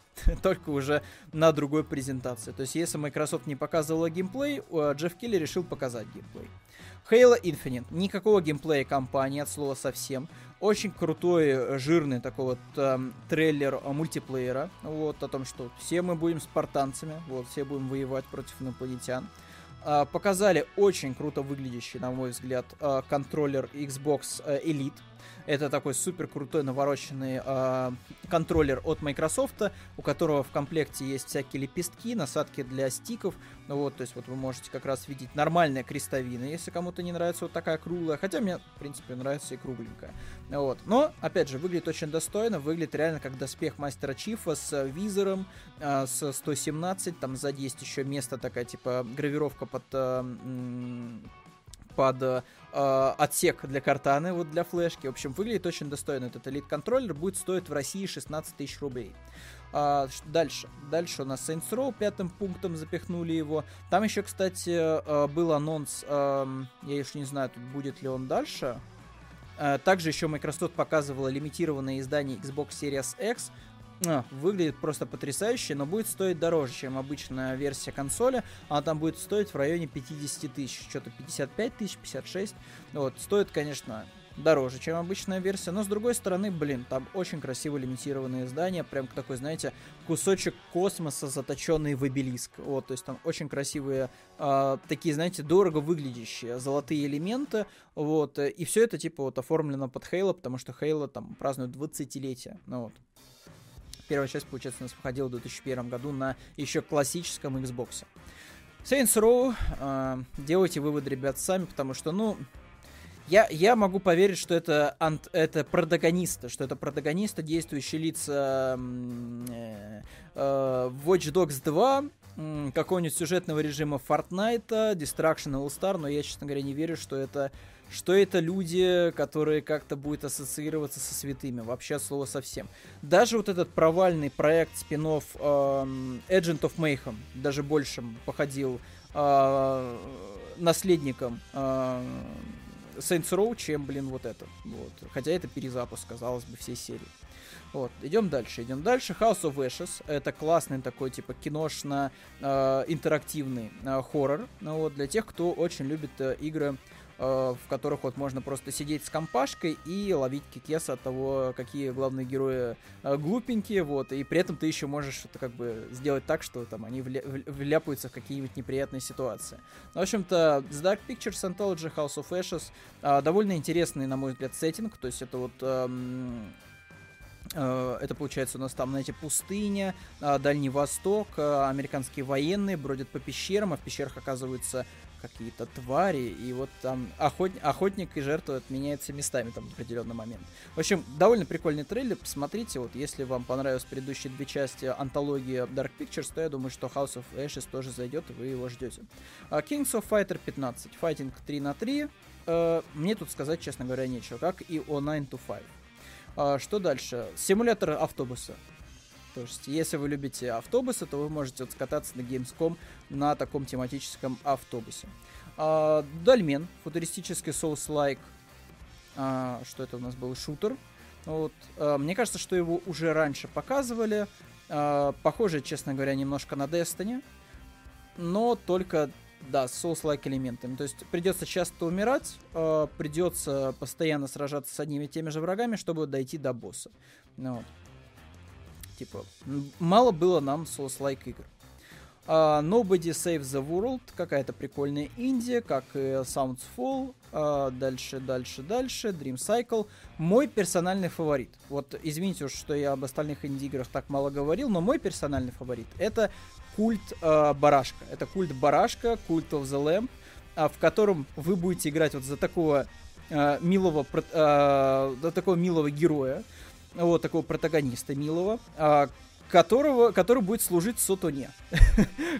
только уже на другой презентации. То есть если Microsoft не показывала геймплей, Джефф Килли решил показать геймплей. Halo Infinite. Никакого геймплея кампании, от слова совсем. Очень крутой, жирный такой вот эм, трейлер мультиплеера, вот, о том, что все мы будем спартанцами, вот, все будем воевать против инопланетян. Показали очень круто выглядящий, на мой взгляд, контроллер Xbox Elite. Это такой супер крутой навороченный контроллер от Microsoft, у которого в комплекте есть всякие лепестки, насадки для стиков. Вот, то есть вот вы можете как раз видеть нормальная крестовина, если кому-то не нравится вот такая круглая. Хотя мне, в принципе, нравится и кругленькая. Вот. Но, опять же, выглядит очень достойно. Выглядит реально как доспех мастера Чифа с визором, с сто семнадцать. Там сзади есть еще место, такая типа гравировка под... под э, отсек для картаны, вот для флешки. В общем, выглядит очень достойно. Этот элит-контроллер будет стоить в России шестнадцать тысяч рублей. А, дальше. Дальше у нас Saints Row пятым пунктом запихнули его. Там еще, кстати, был анонс, э, я еще не знаю, тут будет ли он дальше. А, также еще Microsoft показывала лимитированное издание Xbox Series X. А, выглядит просто потрясающе, но будет стоить дороже, чем обычная версия консоли. Она там будет стоить в районе пятьдесят тысяч, что-то пятьдесят пять тысяч, пятьдесят шесть. Вот, стоит, конечно, дороже, чем обычная версия, но с другой стороны, блин, там очень красиво лимитированное издание, прям такой, знаете, кусочек космоса, заточенный в обелиск. Вот, то есть там очень красивые, э, такие, знаете, дорого выглядящие золотые элементы. Вот, и все это типа вот оформлено под Halo, потому что Halo там празднует двадцатилетие. Ну вот. Первая часть, получается, у нас выходила в две тысячи первом году на еще классическом Xbox. Saints Row. Э, делайте выводы, ребят, сами, потому что, ну... Я, я могу поверить, что это, ант, это протагонисты, что это протагонисты, действующие лица э, э, Watch Dogs два, э, какого-нибудь сюжетного режима Fortnite, Destruction All Star, но я, честно говоря, не верю, что это... что это люди, которые как-то будут ассоциироваться со святыми. Вообще, от слова совсем. Даже вот этот провальный проект спин-офф эм, Agent of Mayhem, даже большим походил э, наследником э, Saints Row, чем, блин, вот это. Вот. Хотя это перезапуск, казалось бы, всей серии. Вот, идем дальше, идем дальше. House of Ashes, это классный такой, типа, киношно-интерактивный э, э, хоррор, ну, вот, для тех, кто очень любит э, игры, э, в которых вот можно просто сидеть с компашкой и ловить кикеса от того, какие главные герои э, глупенькие, вот, и при этом ты еще можешь это, как бы, сделать так, что там они вля- вляпаются в какие-нибудь неприятные ситуации. Ну, в общем-то, The Dark Pictures Anthology House of Ashes э, довольно интересный, на мой взгляд, сеттинг, то есть это вот... Э, Это, получается, у нас там, знаете, пустыня, Дальний Восток, американские военные бродят по пещерам, а в пещерах оказываются какие-то твари, и вот там охот... охотник и жертва отменяются местами там в определенный момент. В общем, довольно прикольный трейлер, посмотрите, вот если вам понравились предыдущие две части антологии Dark Pictures, то я думаю, что House of Ashes тоже зайдет, и вы его ждете. Kings of Fighter пятнадцать, файтинг три на три, мне тут сказать, честно говоря, нечего, как и о найн ту файв. Что дальше? Симулятор автобуса. То есть, если вы любите автобусы, то вы можете вот скататься на Gamescom на таком тематическом автобусе. Дольмен. Футуристический соус-лайк. Что это у нас был? Шутер. Вот. Мне кажется, что его уже раньше показывали. Похоже, честно говоря, немножко на Destiny. Но только... Да, с соус-лайк элементами. То есть придется часто умирать, э, придется постоянно сражаться с одними и теми же врагами, чтобы дойти до босса. Ну, вот. Типа, мало было нам соус-лайк игр. Uh, Nobody Save the World, какая-то прикольная инди, как и Sounds Fall, uh, дальше, дальше, дальше, Dream Cycle, мой персональный фаворит. Вот, извините уж, что я об остальных инди-играх так мало говорил, но мой персональный фаворит — это культ uh, барашка. Это культ барашка, культ of the Lamb, uh, в котором вы будете играть вот за такого uh, милого, uh, за такого милого героя, вот, такого протагониста милого, uh, Которого, который будет служить Сотоне.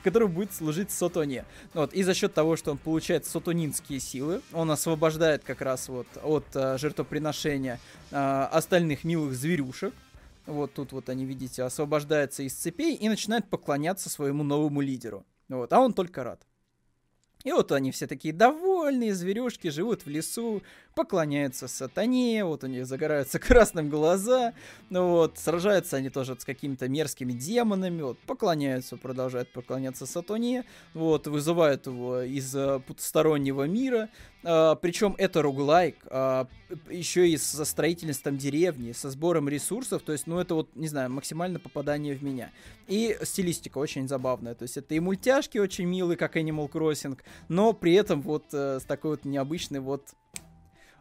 который будет служить Сотоне. Вот. И за счет того, что он получает сотонинские силы, он освобождает как раз вот от а, жертвоприношения а, остальных милых зверюшек. Вот тут вот они, видите, освобождаются из цепей и начинают поклоняться своему новому лидеру. Вот. А он только рад. И вот они все такие довольные зверюшки, живут в лесу, поклоняются сатане, вот у них загораются красным глаза, ну вот, сражаются они тоже с какими-то мерзкими демонами, вот, поклоняются, продолжают поклоняться сатане, вот, вызывают его из ä, потустороннего мира, а, причем это роглайк, а, еще и со строительством деревни, со сбором ресурсов, то есть, ну это вот, не знаю, максимально попадание в меня. И стилистика очень забавная, то есть это и мультяшки очень милые, как Animal Crossing, но при этом вот э, с такой вот необычной вот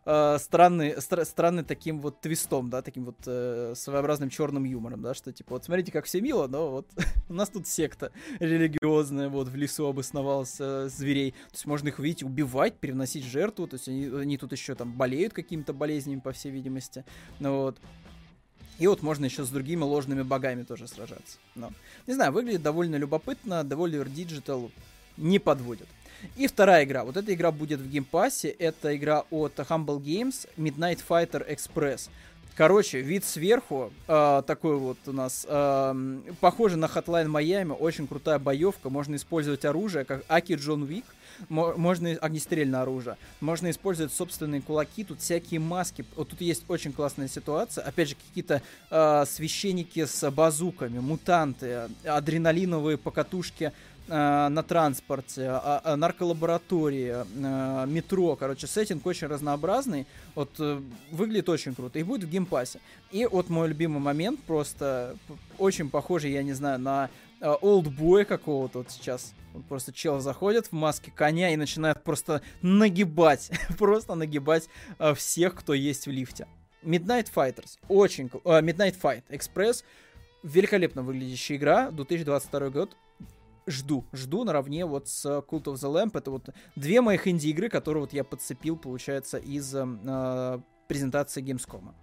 э, странный, стра- странный таким вот твистом, да, таким вот э, своеобразным черным юмором, да, что типа вот смотрите, как все мило, но вот у нас тут секта религиозная, вот в лесу обосновалась э, зверей, то есть можно их, видите, убивать, переносить жертву, то есть они, они тут еще там болеют какими-то болезнями, по всей видимости, ну вот. И вот можно еще с другими ложными богами тоже сражаться. Но, не знаю, выглядит довольно любопытно, Devolver Digital не подводит. И вторая игра. Вот эта игра будет в геймпассе. Это игра от Humble Games, Midnight Fighter Express. Короче, вид сверху, э, такой вот у нас, э, похоже на Hotline Miami, очень крутая боевка, можно использовать оружие, как Аки Джон Уик, можно огнестрельное оружие, можно использовать собственные кулаки, тут всякие маски, вот тут есть очень классная ситуация, опять же, какие-то э, священники с базуками, мутанты, адреналиновые покатушки на транспорте, нарколаборатории, метро, короче, сеттинг очень разнообразный, вот, выглядит очень круто, и будет в геймпассе. И вот мой любимый момент, просто очень похожий, я не знаю, на олдбоя какого-то вот сейчас. Просто чел заходит в маске коня и начинает просто нагибать, просто нагибать всех, кто есть в лифте. Midnight Fighters, очень... Midnight Fight Express, великолепно выглядящая игра, две тысячи двадцать второй год. Жду, жду наравне вот с Cult of the Lamp. Это вот две моих инди-игры, которые вот я подцепил, получается, из э, презентации Gamescom.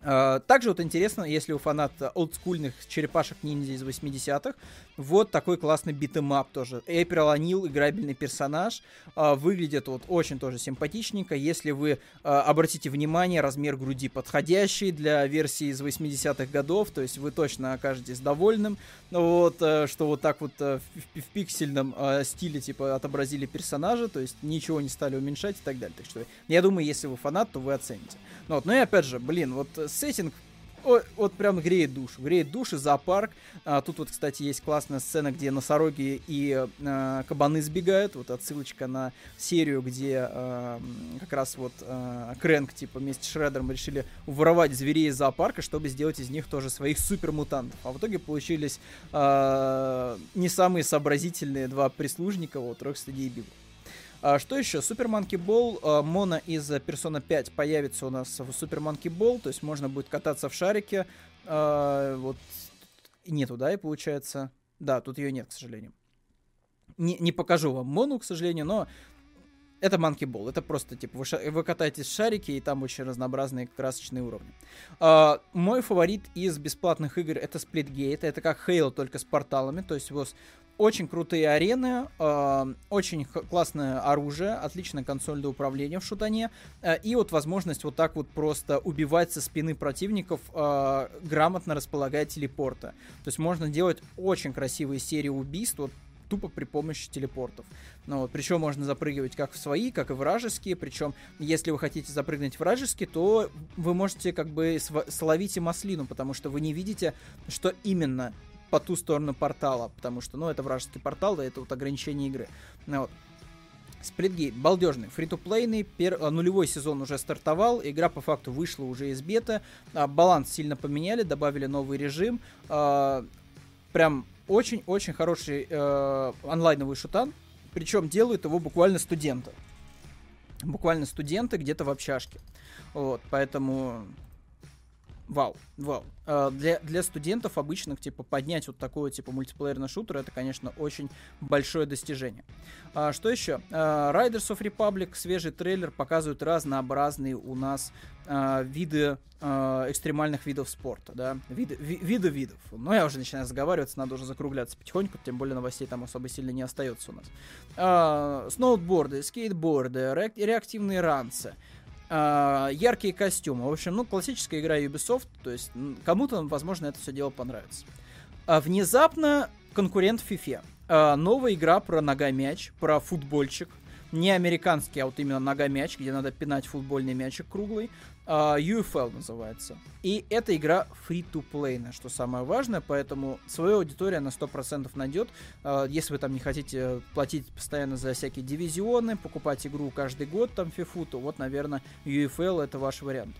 Э, также вот интересно, если у фаната олдскульных черепашек-ниндзя из восьмидесятых, Вот такой классный битэмап тоже. Эйприл Анил, играбельный персонаж. Выглядит вот очень тоже симпатичненько. Если вы обратите внимание, размер груди подходящий для версии из восьмидесятых годов. То есть вы точно окажетесь довольным. Вот, что вот так вот в, в пиксельном стиле типа отобразили персонажа. То есть ничего не стали уменьшать и так далее. Так что я думаю, если вы фанат, то вы оцените. Ну, вот. Ну и опять же, блин, вот сеттинг О, вот прям греет душу. Греет душу, зоопарк. А, тут вот, кстати, есть классная сцена, где носороги и а, кабаны сбегают. Вот отсылочка на серию, где а, как раз вот а, Крэнк, типа, вместе с Шредером решили воровать зверей из зоопарка, чтобы сделать из них тоже своих супермутантов. А в итоге получились а, не самые сообразительные два прислужника, вот, Рокстеди и Библ. А, что еще? Супер Манки Болл. Мона из Persona пять появится у нас в Супер Манки Болл. То есть можно будет кататься в шарике. А, вот нету, да, и получается... Да, тут ее нет, к сожалению. Не, не покажу вам Мону, к сожалению, но... Это Манки Болл, это просто, типа, вы, ша- вы катаетесь в шарике, и там очень разнообразные красочные уровни. А, мой фаворит из бесплатных игр — это Сплитгейт. Это как Halo, только с порталами, то есть у вас очень крутые арены, а, очень х- классное оружие, отличное консольное управление в шутане, а, и вот возможность вот так вот просто убивать со спины противников, а, грамотно располагая телепорта. То есть можно делать очень красивые серии убийств, вот, тупо при помощи телепортов. Ну, вот, причем можно запрыгивать как в свои, как и вражеские. Причем, если вы хотите запрыгнуть вражеские, то вы можете как бы св- словить маслину, потому что вы не видите, что именно по ту сторону портала. Потому что, ну, это вражеский портал, да, это вот ограничение игры. Ну, вот. Сплитгейт, балдежный, фри-то-плейный, пер... нулевой сезон уже стартовал, игра по факту вышла уже из бета, а, баланс сильно поменяли, добавили новый режим, а, прям... Очень-очень хороший э, онлайновый шутан, причем делают его буквально студенты. Буквально студенты где-то в общажке. Вот, поэтому... Вау, вау. Э, для, для студентов обычных, типа, поднять вот такого, типа, мультиплеерного шутера, это, конечно, очень большое достижение. Э, что еще? Э, Riders of Republic, свежий трейлер, показывают разнообразные у нас... виды, э, экстремальных видов спорта, да, виды, ви, виды видов. Но я уже начинаю заговариваться, надо уже закругляться потихоньку, тем более новостей там особо сильно не остается у нас. Э, сноуборды, скейтборды, реак- реактивные ранцы, э, яркие костюмы. В общем, ну, классическая игра Ubisoft, то есть кому-то, возможно, это все дело понравится. Э, внезапно конкурент в FIFA. Э, новая игра про нога-мяч, про футбольчик. Не американский, а вот именно нога-мяч, где надо пинать футбольный мячик круглый. Uh, ю эф эл называется. И эта игра фри-то-плейная, что самое важное, поэтому свою аудиторию она сто процентов найдет. Uh, если вы там не хотите платить постоянно за всякие дивизионы, покупать игру каждый год, там, FIFA, то вот, наверное, ю эф эл это ваш вариант.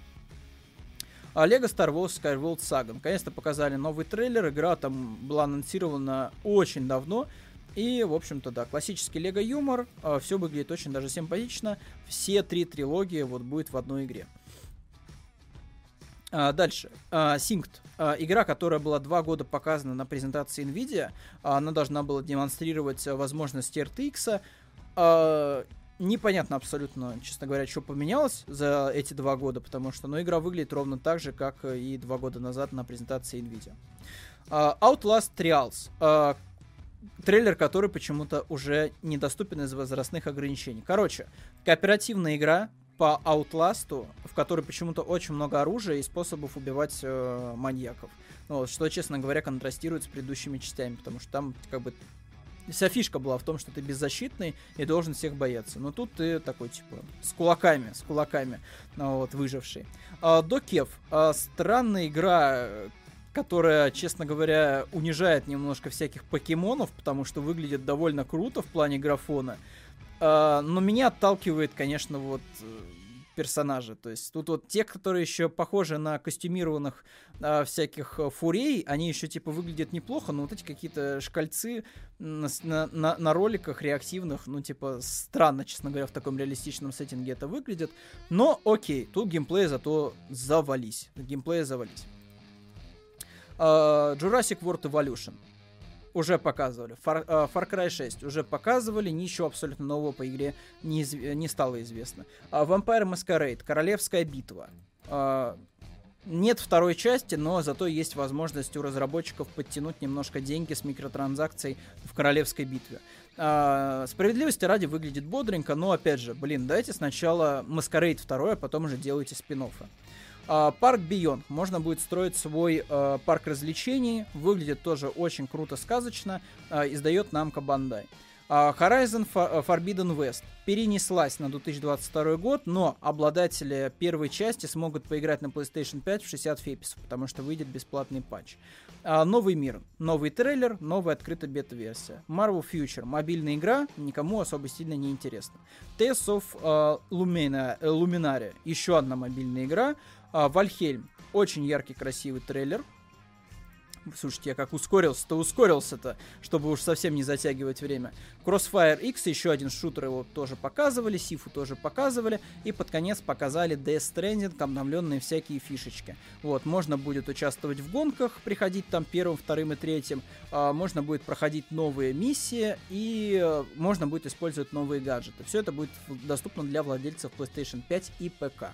Lego Star Wars Skyward Saga. Наконец-то показали новый трейлер. Игра там была анонсирована очень давно. И, в общем-то, да, классический лего-юмор, э, все выглядит очень даже симпатично, все три трилогии вот будет в одной игре. А, дальше, а, Synced, а, игра, которая была два года показана на презентации NVIDIA, а, она должна была демонстрировать возможности эр ти экс, а, непонятно абсолютно, честно говоря, что поменялось за эти два года, потому что, ну, игра выглядит ровно так же, как и два года назад на презентации NVIDIA. А, Outlast Trials, а, трейлер, который почему-то уже недоступен из возрастных ограничений. Короче, кооперативная игра по Outlast'у, в которой почему-то очень много оружия и способов убивать э, маньяков. Ну, что, честно говоря, контрастирует с предыдущими частями, потому что там как бы вся фишка была в том, что ты беззащитный и должен всех бояться. Но тут ты такой, типа, с кулаками, с кулаками, ну, вот, выживший. А, Докев. А, странная игра... которая, честно говоря, унижает немножко всяких покемонов, потому что выглядит довольно круто в плане графона. Но меня отталкивает, конечно, вот персонажи. То есть тут вот те, которые еще похожи на костюмированных всяких фурей, они еще типа выглядят неплохо, но вот эти какие-то шкальцы на, на, на роликах реактивных, ну типа странно, честно говоря, в таком реалистичном сеттинге это выглядит. Но окей, тут геймплей зато завались. Геймплей завались. Uh, Jurassic World Evolution уже показывали, Far, uh, Far Cry шесть уже показывали, ничего абсолютно нового по игре не, изв... не стало известно. uh, Vampire Masquerade, Королевская битва, uh, Нет второй части, но зато есть возможность у разработчиков подтянуть немножко деньги с микротранзакций в королевской битве. А, справедливости ради выглядит бодренько, но опять же, блин, дайте сначала Masquerade второй, а потом уже делайте спин-оффы. Парк Beyond. Можно будет строить свой а, парк развлечений. Выглядит тоже очень круто, сказочно. А, издает Namco Bandai. Uh, Horizon Forbidden West перенеслась на две тысячи двадцать второй год, но обладатели первой части смогут поиграть на PlayStation пять в шестьдесят фепсов, потому что выйдет бесплатный патч. Uh, новый мир, новый трейлер, новая открытая бета-версия. Marvel Future, мобильная игра, никому особо сильно не интересна. Tales of uh, Lumina, Luminaria, еще одна мобильная игра. Uh, Valheim, очень яркий, красивый трейлер. Слушайте, я как ускорился-то, ускорился-то, чтобы уж совсем не затягивать время. Crossfire X, еще один шутер, его тоже показывали, Сифу тоже показывали, и под конец показали Death Stranding, обновленные всякие фишечки. Вот, можно будет участвовать в гонках, приходить там первым, вторым и третьим, а, можно будет проходить новые миссии, и а, можно будет использовать новые гаджеты. Все это будет доступно для владельцев PlayStation пять и ПК.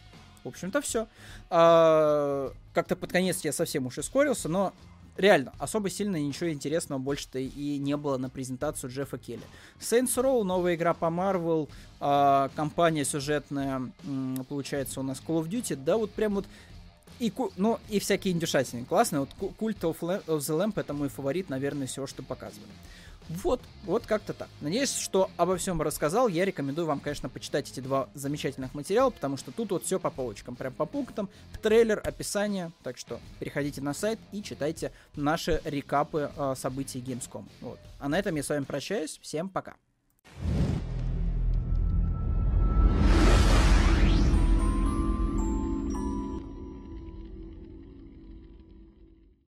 В общем-то, все. А, как-то под конец я совсем уж ускорился, но... Реально, особо сильно ничего интересного больше-то и не было на презентацию Джеффа Келли. Saints Row, новая игра по Marvel, э, компания сюжетная, э, получается, у нас Call of Duty, да, вот прям вот, и, ну, и всякие индюшатины классные, вот Cult of, Lam- of the Lamp, это мой фаворит, наверное, всего, что показывали. Вот, вот как-то так. Надеюсь, что обо всем рассказал. Я рекомендую вам, конечно, почитать эти два замечательных материала, потому что тут вот все по полочкам, прям по пунктам, трейлер, описание. Так что переходите на сайт и читайте наши рекапы э, событий Gamescom. Вот. А на этом я с вами прощаюсь. Всем пока.